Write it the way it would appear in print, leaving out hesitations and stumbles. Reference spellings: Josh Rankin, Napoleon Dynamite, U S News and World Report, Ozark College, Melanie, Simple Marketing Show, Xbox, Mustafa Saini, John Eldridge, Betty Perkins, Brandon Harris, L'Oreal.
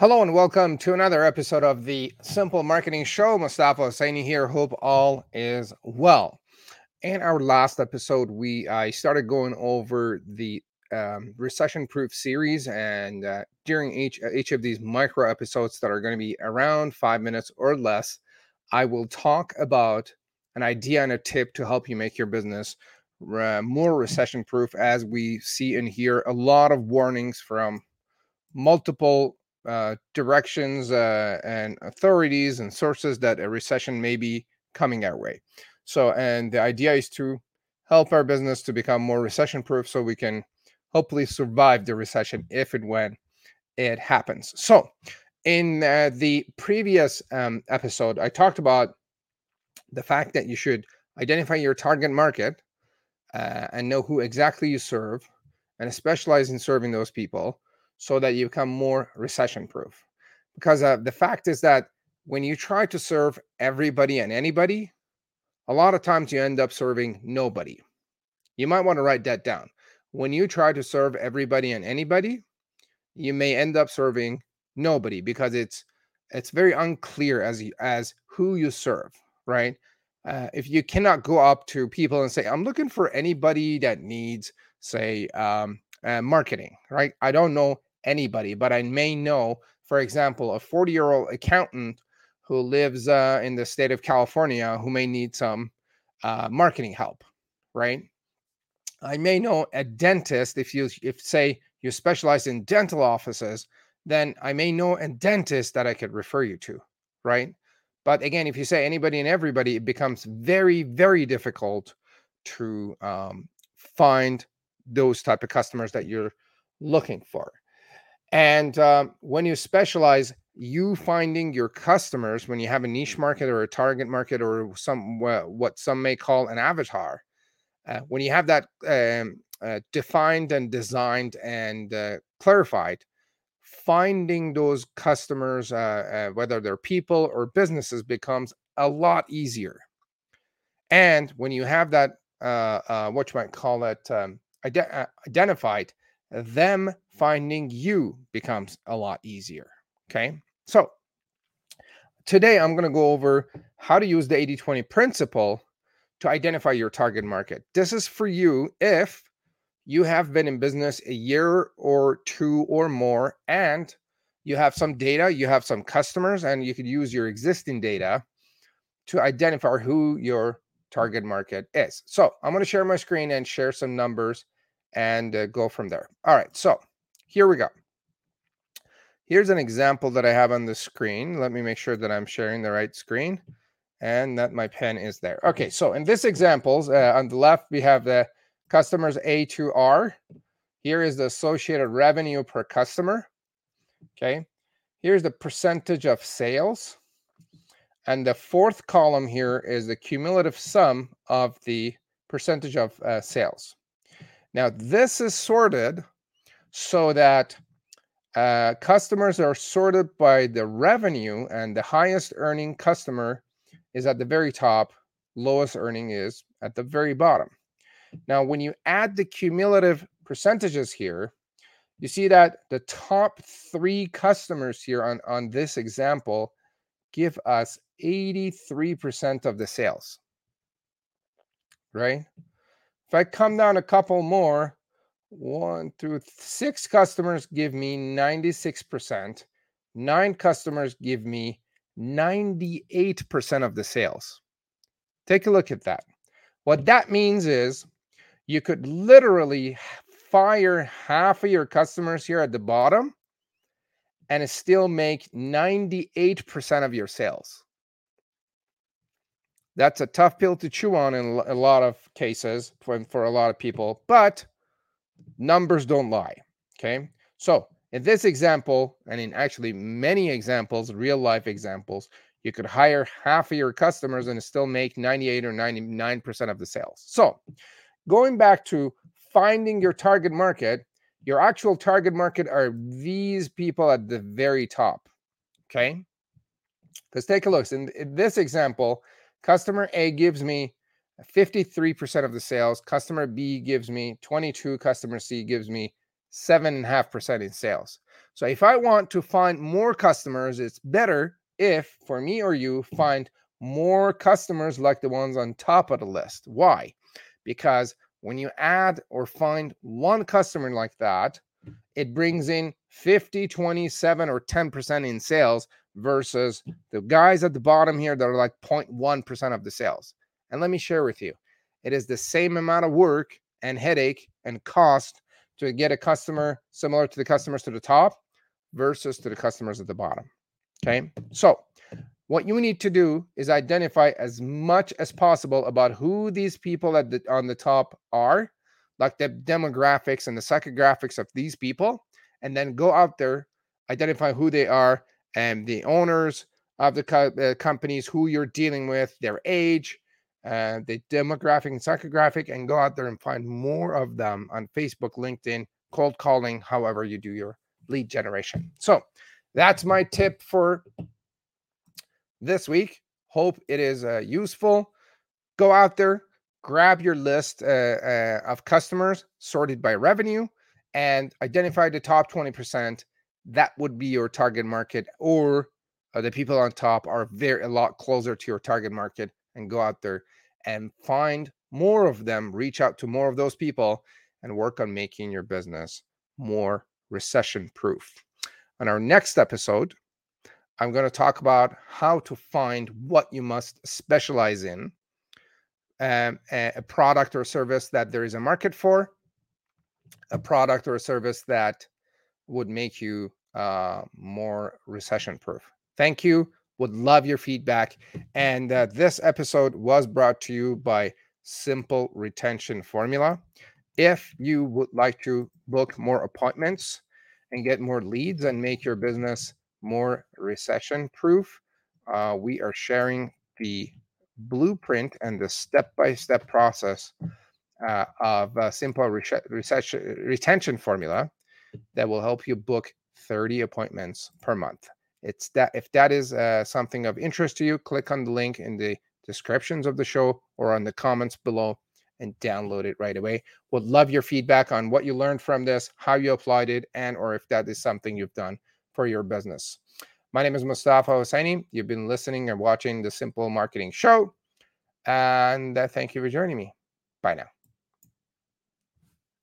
Hello and welcome to another episode of the Simple Marketing Show. Mustafa Saini here. Hope all is well. In our last episode, I started going over the recession-proof series, and during each of these micro episodes that are going to be around 5 minutes or less, I will talk about an idea and a tip to help you make your business more recession-proof, as we see and hear a lot of warnings from multiple directions and authorities and sources that a recession may be coming our way. So, and the idea is to help our business to become more recession proof so we can hopefully survive the recession if and when it happens. So in the previous episode, I talked about the fact that you should identify your target market and know who exactly you serve and specialize in serving those people, so that you become more recession-proof. Because the fact is that when you try to serve everybody and anybody, a lot of times you end up serving nobody. You might want to write that down. When you try to serve everybody and anybody, you may end up serving nobody, because it's very unclear as who you serve, right? If you cannot go up to people and say, I'm looking for anybody that needs, say, marketing, right? I don't know anybody, but I may know, for example, a 40-year-old accountant who lives in the state of California who may need some marketing help, right? I may know a dentist. If say you specialize in dental offices, then I may know a dentist that I could refer you to, right? But again, if you say anybody and everybody, it becomes very, very difficult to find those type of customers that you're looking for. And when you specialize, you finding your customers, when you have a niche market or a target market or some what some may call an avatar, when you have that defined and designed and clarified, finding those customers, whether they're people or businesses, becomes a lot easier. And when you have that, what you might call it, identified, them finding you becomes a lot easier. Okay. So today I'm going to go over how to use the 80-20 principle to identify your target market. This is for you if you have been in business a year or two or more, and you have some data, you have some customers, and you could use your existing data to identify who your target market is. So I'm going to share my screen and share some numbers and go from there. All right, so here we go. Here's an example that I have on the screen. Let me make sure that I'm sharing the right screen and that my pen is there. Okay, so in this example, on the left, we have the customers A to R. Here is the associated revenue per customer. Okay, here's the percentage of sales. And the fourth column here is the cumulative sum of the percentage of sales. Now, this is sorted so that customers are sorted by the revenue, and the highest earning customer is at the very top, lowest earning is at the very bottom. Now, when you add the cumulative percentages here, you see that the top three customers here on this example give us 83% of the sales, right? If I come down a couple more, one through six customers give me 96%. Nine customers give me 98% of the sales. Take a look at that. What that means is you could literally fire half of your customers here at the bottom and still make 98% of your sales. That's a tough pill to chew on in a lot of cases for a lot of people, but numbers don't lie, okay? So in this example, and in actually many examples, real life examples, you could hire half of your customers and still make 98 or 99% of the sales. So going back to finding your target market, your actual target market are these people at the very top, okay? Let's take a look. So in this example, customer A gives me 53% of the sales. Customer B gives me 22%. Customer C gives me 7.5% in sales. So if I want to find more customers, it's better if, for me or you, find more customers like the ones on top of the list. Why? Because when you add or find one customer like that, it brings in 50, 20, 7, or 10% in sales versus the guys at the bottom here that are like 0.1% of the sales. And let me share with you, it is the same amount of work and headache and cost to get a customer similar to the customers to the top versus to the customers at the bottom. Okay. So what you need to do is identify as much as possible about who these people at the, on the top are, like the demographics and the psychographics of these people, and then go out there, identify who they are and the owners of the companies, who you're dealing with, their age, the demographic and psychographic, and go out there and find more of them on Facebook, LinkedIn, cold calling, however you do your lead generation. So that's my tip for this week. Hope it is useful. Go out there, grab your list of customers sorted by revenue, and identify the top 20%. That would be your target market, or the people on top are a lot closer to your target market, and go out there and find more of them, reach out to more of those people, and work on making your business more recession-proof. On our next episode, I'm going to talk about how to find what you must specialize in, a product or service that there is a market for, a product or a service that would make you more recession-proof. Thank you. Would love your feedback. And this episode was brought to you by Simple Retention Formula. If you would like to book more appointments and get more leads and make your business more recession-proof, we are sharing the blueprint and the step-by-step process of Simple Retention Formula that will help you book 30 appointments per month. It's that if that is something of interest to you, click on the link in the descriptions of the show or on the comments below and download it right away. Would love your feedback on what you learned from this, how you applied it, and or if that is something you've done for your business. My name is Mustafa Saini. You've been listening and watching the Simple Marketing Show, and thank you for joining me. Bye now.